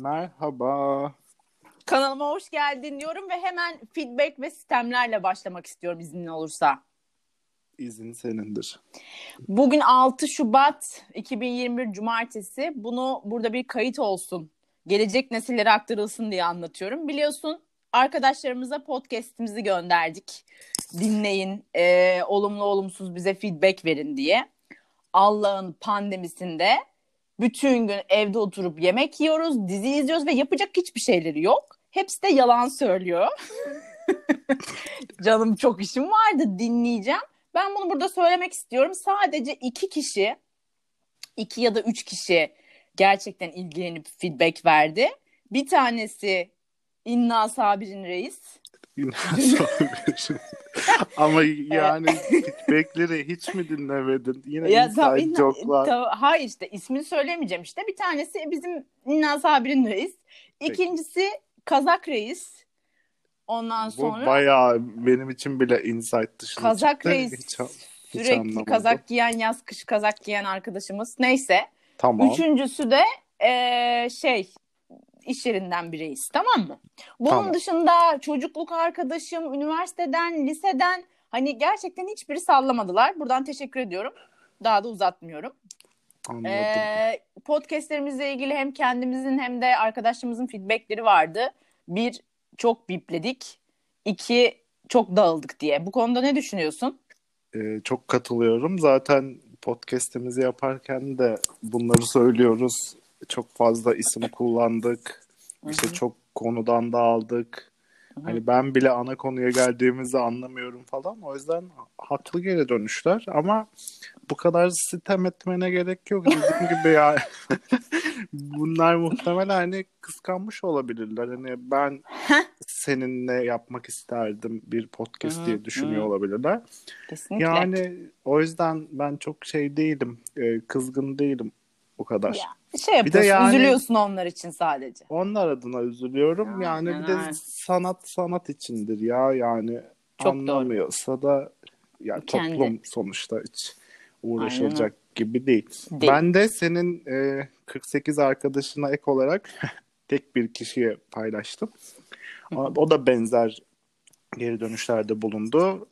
Merhaba. Kanalıma hoş geldin diyorum ve hemen feedback ve sistemlerle başlamak istiyorum iznin olursa. İzin senindir. Bugün 6 Şubat 2021 Cumartesi. Bunu burada bir kayıt olsun, gelecek nesillere aktarılsın diye anlatıyorum. Biliyorsun arkadaşlarımıza podcast'imizi gönderdik. Dinleyin, olumlu olumsuz bize feedback verin diye. Allah'ın pandemisinde bütün gün evde oturup yemek yiyoruz, dizi izliyoruz ve yapacak hiçbir şeyleri yok. Hepsi de yalan söylüyor. Canım çok işim vardı, dinleyeceğim. Ben bunu burada söylemek istiyorum. Sadece 2 ya da 3 kişi gerçekten ilgilenip feedback verdi. Bir tanesi İnna Sabirin Reis. Ama yani feedbackleri hiç mi dinlemedin? Yine ya, inside joke'lar. Hayır işte ismini söylemeyeceğim işte. Bir tanesi bizim İnna Sabirin Reis. İkincisi Kazak Reis. Ondan sonra... Bu bayağı benim için bile insight dışında. Kazak Reis hiç sürekli kazak giyen, yaz kış kazak giyen arkadaşımız. Neyse. Tamam. Üçüncüsü de iş yerinden bir reis, tamam mı? Bunun dışında çocukluk arkadaşım, üniversiteden, liseden, hani gerçekten hiçbiri sallamadılar. Buradan teşekkür ediyorum. Daha da uzatmıyorum. Anladım. Podcastlerimizle ilgili hem kendimizin hem de arkadaşlarımızın feedbackleri vardı. Bir, çok bipledik. 2, çok dağıldık diye. Bu konuda ne düşünüyorsun? Çok katılıyorum. Zaten podcast'imizi yaparken de bunları söylüyoruz. Çok fazla isim kullandık. İşte çok konudan dağıldık. Hani ben bile ana konuya geldiğimizde anlamıyorum falan. O yüzden haklı geri dönüşler. Ama bu kadar sitem etmene gerek yok. Bizim gibi ya. Bunlar muhtemelen hani kıskanmış olabilirler. Hani ben seninle yapmak isterdim bir podcast diye düşünüyor olabilirler. Kesinlikle. Yani o yüzden ben çok şey değilim. Kızgın değilim o kadar. Ya, şey yapıyorsun, bir de yani, üzülüyorsun onlar için sadece. Onlar adına üzülüyorum. Yani bir de sanat içindir ya. Yani çok anlamıyorsa doğru. Da ya toplum sonuçta hiç uğraşılacak gibi değil. Ben de senin 48 arkadaşına ek olarak tek bir kişiye paylaştım. O da benzer geri dönüşlerde bulundu.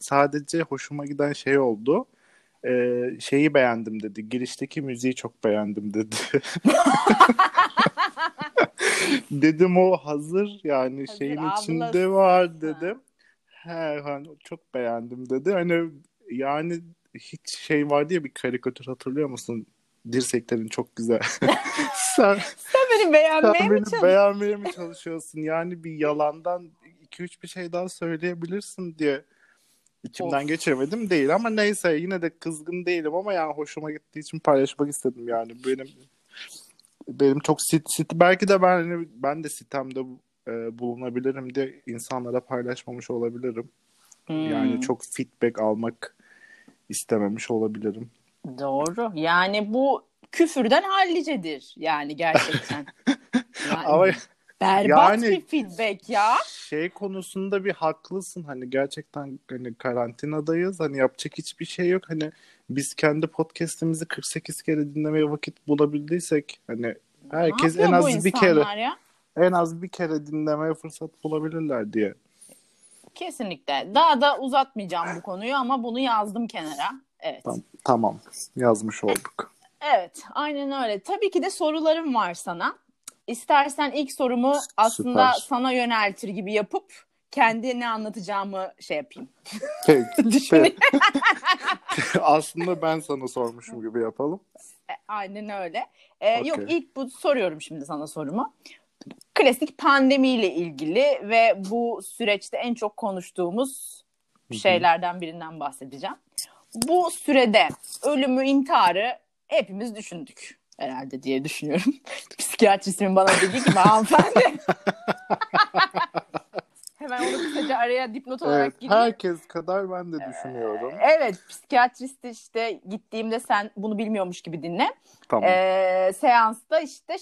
Sadece hoşuma giden şey oldu. Şeyi beğendim dedi. Girişteki müziği çok beğendim dedi. Dedim o hazır şeyin ablası içinde var dedim. Hani çok beğendim dedi. Hani yani hiç şey vardı ya, bir karikatür hatırlıyor musun? Dirseklerin çok güzel. Sen beni beğenmeye mi çalışıyorsun? Yani bir yalandan 2-3 bir şey daha söyleyebilirsin diye içimden geçemedim değil. Ama neyse, yine de kızgın değilim ama yani hoşuma gittiği için paylaşmak istedim yani. Benim çok belki de ben de sitemde bulunabilirim diye insanlara paylaşmamış olabilirim. Yani çok feedback almak istememiş olabilirim. Doğru. Yani bu küfürden hallicedir. Yani gerçekten. Yani berbat bir feedback ya. Şey konusunda bir haklısın. Hani gerçekten hani karantinadayız. Hani yapacak hiçbir şey yok. Hani biz kendi podcast'imizi 48 kere dinlemeye vakit bulabildiysek hani herkes en az bir kere dinlemeye fırsat bulabilirler diye. Kesinlikle. Daha da uzatmayacağım bu konuyu ama bunu yazdım kenara. Evet. Tamam. Yazmış olduk. Evet. Aynen öyle. Tabii ki de sorularım var sana. İstersen ilk sorumu aslında sana yöneltir gibi yapıp kendi ne anlatacağımı şey yapayım. Düşünün. Aslında ben sana sormuşum gibi yapalım. Aynen öyle. Yok, ilk soruyorum şimdi sana sorumu. Klasik pandemiyle ilgili ve bu süreçte en çok konuştuğumuz şeylerden birinden bahsedeceğim. Bu sürede ölümü, intiharı hepimiz düşündük herhalde diye düşünüyorum. Psikiyatristimin bana dedi ki hanımefendi. Hemen onu kısaca araya dipnot olarak gireyim. Herkes kadar ben de düşünüyorum. Evet, psikiyatriste işte gittiğimde sen bunu bilmiyormuş gibi dinle. Tamam. Seansta işte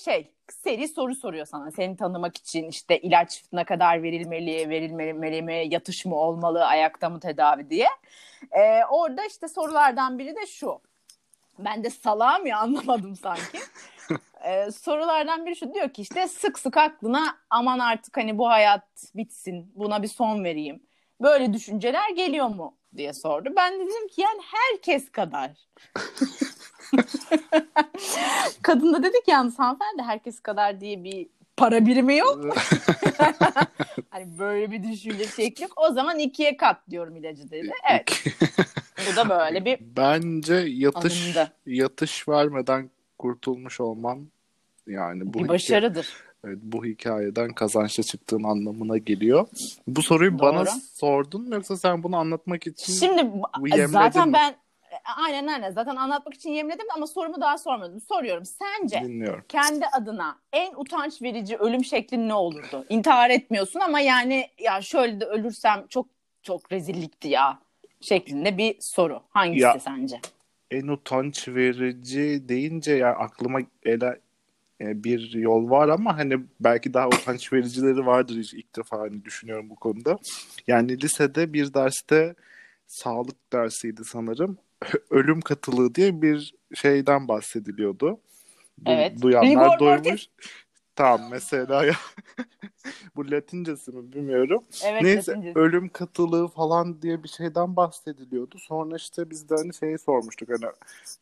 seri soru soruyor sana. Seni tanımak için işte ilaç ne kadar verilmeli mi, yatış mı olmalı, ayakta mı tedavi diye. Orada işte sorulardan biri de şu. Ben de salağım ya, anlamadım sanki. sorulardan biri şu, diyor ki işte sık sık aklına aman artık hani bu hayat bitsin, buna bir son vereyim, böyle düşünceler geliyor mu diye sordu. Ben dedim ki yani herkes kadar. Kadın da dedi ki yalnız hanımefendi herkes kadar diye bir para birimi yok. Hani böyle bir düşünce şekli yok. O zaman 2'ye kat diyorum ilacı dedi. Evet. Bu da böyle bir bence yatış vermeden kurtulmuş olman yani bu bir başarıdır. Evet, bu hikayeden kazançla çıktığın anlamına geliyor. Bu soruyu doğru. Bana sordun mu yoksa sen bunu anlatmak için yemledin zaten mi? Ben aynen zaten anlatmak için yemledim ama sorumu daha sormadım. Soruyorum, sence dinliyorum. Kendi adına en utanç verici ölüm şeklin ne olurdu? İntihar etmiyorsun ama yani ya şöyle de ölürsem çok çok rezillikti ya şeklinde bir soru. Hangisi ya, sence? En utanç verici deyince ya aklıma bir yol var ama hani belki daha utanç vericileri vardır, ilk defa hani düşünüyorum bu konuda. Yani lisede bir derste, sağlık dersiydi sanırım, ölüm katılığı diye bir şeyden bahsediliyordu. Evet. Duyanlar doymuş. Tamam mesela ya. Bu Latincesi mi bilmiyorum. Evet, neyse Latincesi. Ölüm katılığı falan diye bir şeyden bahsediliyordu. Sonra işte biz de hani şeyi sormuştuk, hani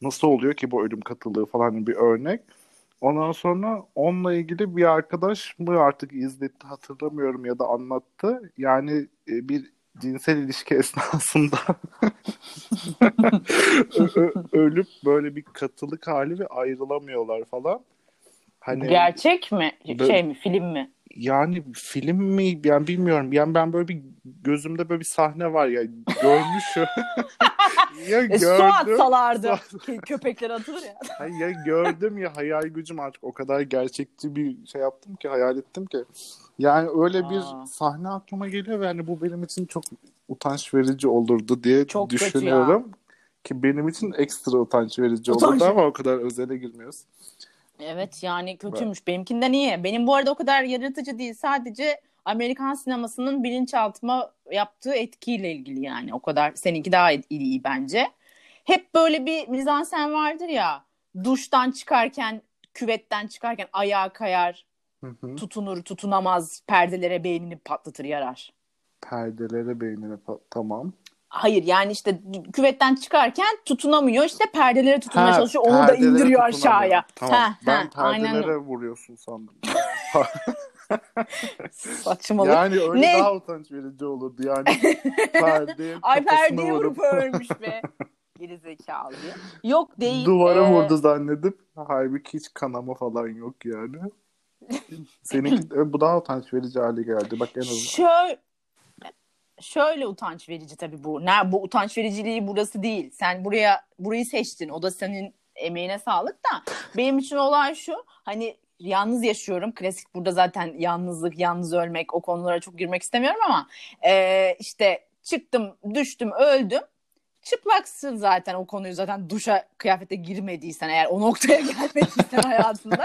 nasıl oluyor ki bu ölüm katılığı falan, bir örnek. Ondan sonra onunla ilgili bir arkadaş mı artık izletti hatırlamıyorum ya da anlattı. Yani bir cinsel ilişki esnasında ölüp böyle bir katılık hali ve ayrılamıyorlar falan. Hani gerçek mi? Şey mi? Film mi? Yani film mi? Yani bilmiyorum. Yani ben böyle bir gözümde böyle bir sahne var ya. Görmüşüm. Ya gördüm. Su atsalardı. Köpekler atılır ya. Ya gördüm ya, hayal gücüm artık o kadar gerçekçi bir şey yaptım ki, hayal ettim ki. Yani öyle bir sahne aklıma geliyor ve yani bu benim için çok utanç verici olurdu diye çok düşünüyorum. Ki benim için ekstra utanç verici olurdu ama o kadar özele girmiyoruz. Evet yani kötüymüş. Benimkinden iyi. Benim bu arada o kadar yaratıcı değil. Sadece Amerikan sinemasının bilinçaltıma yaptığı etkiyle ilgili yani. O kadar. Seninki daha iyi bence. Hep böyle bir mizansen vardır ya. Duştan çıkarken, küvetten çıkarken ayağa kayar. Hı-hı. Tutunur, tutunamaz. Perdelere beynini patlatır, yarar. Perdelere beynini tamam. Hayır yani işte küvetten çıkarken tutunamıyor, işte perdelere tutunmaya çalışıyor, onu da indiriyor aşağıya. Tamam. Ben perdelere vuruyorsun sandım. Saçmalık. Yani öyle daha utanç verici olurdu yani. Ay perdeye vurup ölmüş be. Gerizekalı diye. Yok değil. Duvara vurdu zannedip halbuki hiç kanama falan yok yani. Seninki bu daha utanç verici hale geldi. Bak en azından. Şöyle utanç verici tabii bu. Bu utanç vericiliği burası değil. Sen burayı seçtin. O da senin emeğine sağlık da. Benim için olay şu. Hani yalnız yaşıyorum. Klasik burada zaten yalnızlık, yalnız ölmek, o konulara çok girmek istemiyorum ama işte çıktım, düştüm, öldüm. Çıplaksın zaten, o konuyu zaten duşa, kıyafete girmediysen eğer, o noktaya gelmediysen hayatında.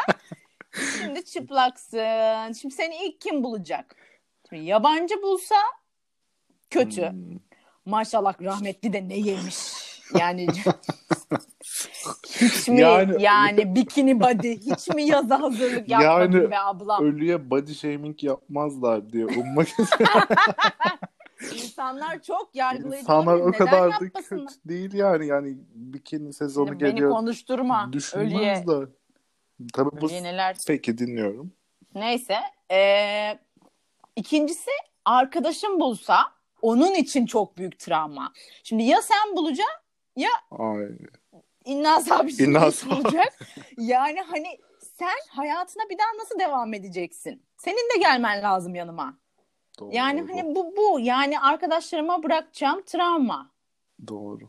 Şimdi çıplaksın. Şimdi seni ilk kim bulacak? Şimdi yabancı bulsa kötü. Maşallah rahmetli de ne yemiş. Yani hiç mi yani bikini body, hiç mi yaza hazırlık yapmadın yani, be ablam? Ölüye body shaming yapmazlar diye ummak istiyorum. İnsanlar çok yargılayıcı. İnsanlar o kadar da kötü değil yani bikini sezonu şimdi geliyor. Beni konuşturma ölüye. Da. Tabii bu neler... Peki dinliyorum. Neyse. İkincisi arkadaşım bulsa onun için çok büyük travma. Şimdi ya sen bulacaksın ya İnnaz abisi bulacak. Yani hani sen hayatına bir daha nasıl devam edeceksin? Senin de gelmen lazım yanıma. Doğru, yani hani bu yani arkadaşlarıma bırakacağım travma. Doğru.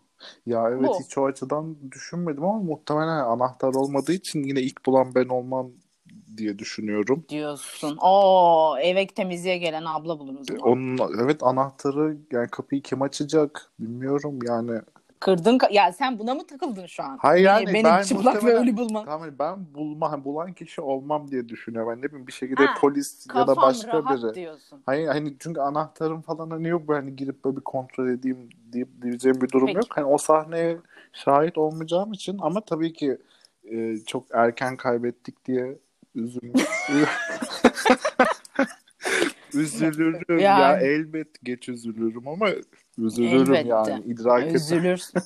Ya evet bu. Hiç o açıdan düşünmedim ama muhtemelen anahtar olmadığı için yine ilk bulan ben olmam diye düşünüyorum. Diyorsun. Eve temizliğe gelen abla buluruz. Onun evet anahtarı, yani kapıyı kim açacak bilmiyorum yani. Kırdın ya, sen buna mı takıldın şu an? Hayır yani benim çıplak ve ölü bulmam. Tamam ben bulan kişi olmam diye düşünüyorum. Ben ne bileyim bir şekilde polis ya da başka biri. Diyorsun. Hayır hani çünkü anahtarım falan hani yok, hani girip böyle bir kontrol edeyim diyeceğim bir durum yok. Hani o sahneye şahit olmayacağım için ama tabii ki çok erken kaybettik diye üzülürüm yani. Ya elbet geç üzülürüm ama üzülürüm elbette. Yani idrak eder. Üzülürsün.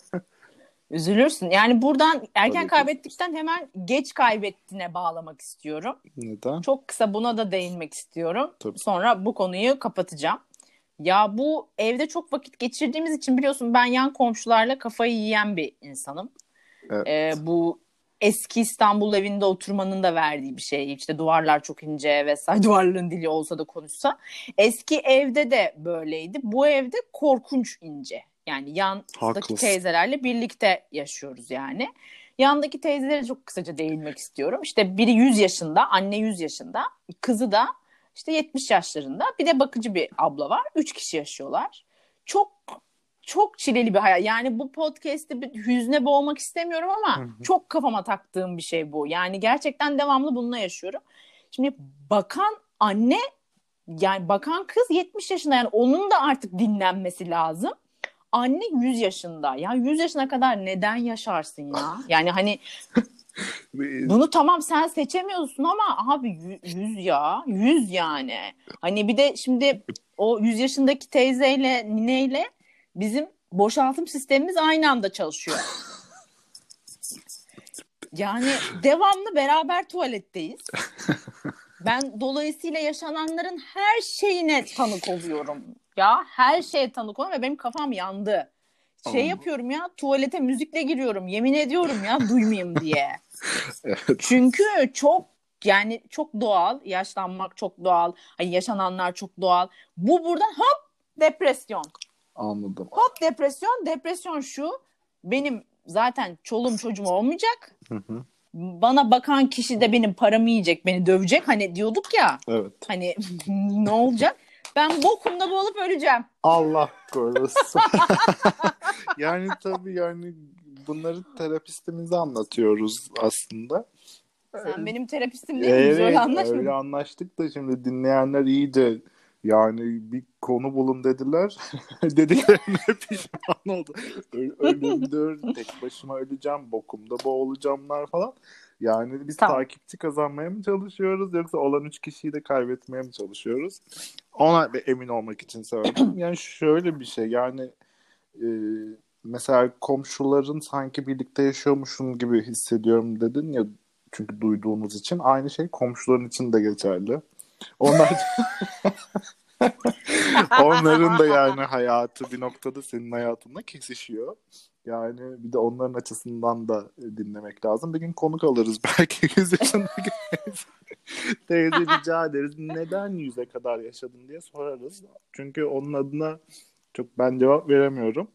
Üzülürsün. Yani buradan erken kaybettikten hemen geç kaybettiğine bağlamak istiyorum. Neden? Çok kısa buna da değinmek istiyorum. Tabii. Sonra bu konuyu kapatacağım. Ya bu evde çok vakit geçirdiğimiz için biliyorsun ben yan komşularla kafayı yiyen bir insanım. Evet. Bu eski İstanbul evinde oturmanın da verdiği bir şey. İşte duvarlar çok ince vesaire. Duvarların dili olsa da konuşsa. Eski evde de böyleydi. Bu evde korkunç ince. Yani yandaki teyzelerle birlikte yaşıyoruz yani. Yandaki teyzelere çok kısaca değinmek istiyorum. İşte biri 100 yaşında, anne 100 yaşında, kızı da işte 70 yaşlarında. Bir de bakıcı bir abla var. 3 kişi yaşıyorlar. Çok çok çileli bir hayat. Yani bu podcast'i bir hüzne boğmak istemiyorum ama çok kafama taktığım bir şey bu. Yani gerçekten devamlı bununla yaşıyorum. Şimdi bakan anne, yani bakan kız 70 yaşında. Yani onun da artık dinlenmesi lazım. Anne 100 yaşında. Ya 100 yaşına kadar neden yaşarsın ya? Yani hani bunu tamam sen seçemiyorsun ama abi 100 ya. 100 yani. Hani bir de şimdi o 100 yaşındaki teyzeyle, nineyle bizim boşaltım sistemimiz aynı anda çalışıyor. Yani devamlı beraber tuvaletteyiz. Ben dolayısıyla yaşananların her şeyine tanık oluyorum. Ya her şeye tanık oluyorum ve benim kafam yandı. Şey yapıyorum ya, tuvalete müzikle giriyorum. Yemin ediyorum ya duymayayım diye. Evet. Çünkü çok doğal. Yaşlanmak çok doğal. Hani yaşananlar çok doğal. Bu buradan hop depresyon. Anladım. Hop depresyon. Depresyon şu. Benim zaten çoluğum çocuğum olmayacak. Hı. Bana bakan kişi de benim paramı yiyecek, beni dövecek. Hani diyorduk ya. Evet. Hani ne olacak? Ben bokumda boğulup öleceğim. Allah korusun. Yani tabii yani bunları terapistimize anlatıyoruz aslında. Sen benim terapistim değil mi? Öyle anlaştık. Öyle anlaştık da şimdi dinleyenler iyice yani bir konu bulun dediler. Dediklerine pişman oldu. Ölümdür, tek başıma öleceğim, bokumda boğulacağımlar falan. Yani biz takipçi kazanmaya mı çalışıyoruz yoksa olan 3 kişiyi de kaybetmeye mi çalışıyoruz? Ona emin olmak için söyledim. Yani şöyle bir şey yani mesela komşuların sanki birlikte yaşıyormuşum gibi hissediyorum dedin ya çünkü duyduğumuz için aynı şey komşuların için de geçerli. Onların da yani hayatı bir noktada senin hayatınla kesişiyor. Yani bir de onların açısından da dinlemek lazım. Bir gün konuk alırız belki 100 yaşındaki teyze rica ederiz. Neden 100'e kadar yaşadın diye sorarız. Çünkü onun adına çok ben cevap veremiyorum.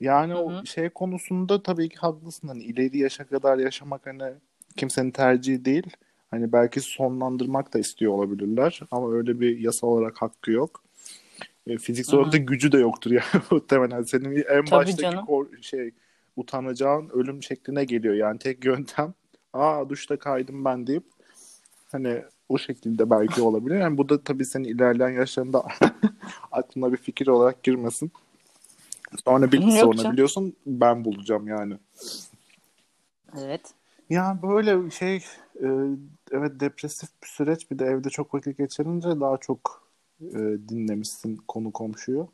Yani o şey konusunda tabii ki haklısın. Hani ileri yaşa kadar yaşamak hani kimsenin tercihi değil. Hani belki sonlandırmak da istiyor olabilirler. Ama öyle bir yasal olarak hakkı yok. Fiziksel olarak da gücü de yoktur yani muhtemelen. Senin en tabii baştaki utanacağın ölüm şekline geliyor. Yani tek yöntem duşta kaydım ben deyip hani o şekilde belki olabilir. Yani bu da tabii senin ilerleyen yaşlarında aklına bir fikir olarak girmesin. Sonra biliyorsun ben bulacağım yani. Evet. Yani böyle evet depresif bir süreç bir de evde çok vakit geçirince daha çok dinlemişsin konu komşuyu.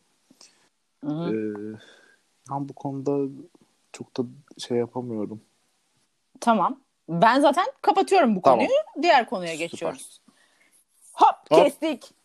Ben bu konuda çok da şey yapamıyorum. Tamam. Ben zaten kapatıyorum bu konuyu. Diğer konuya geçiyoruz. Hop kestik.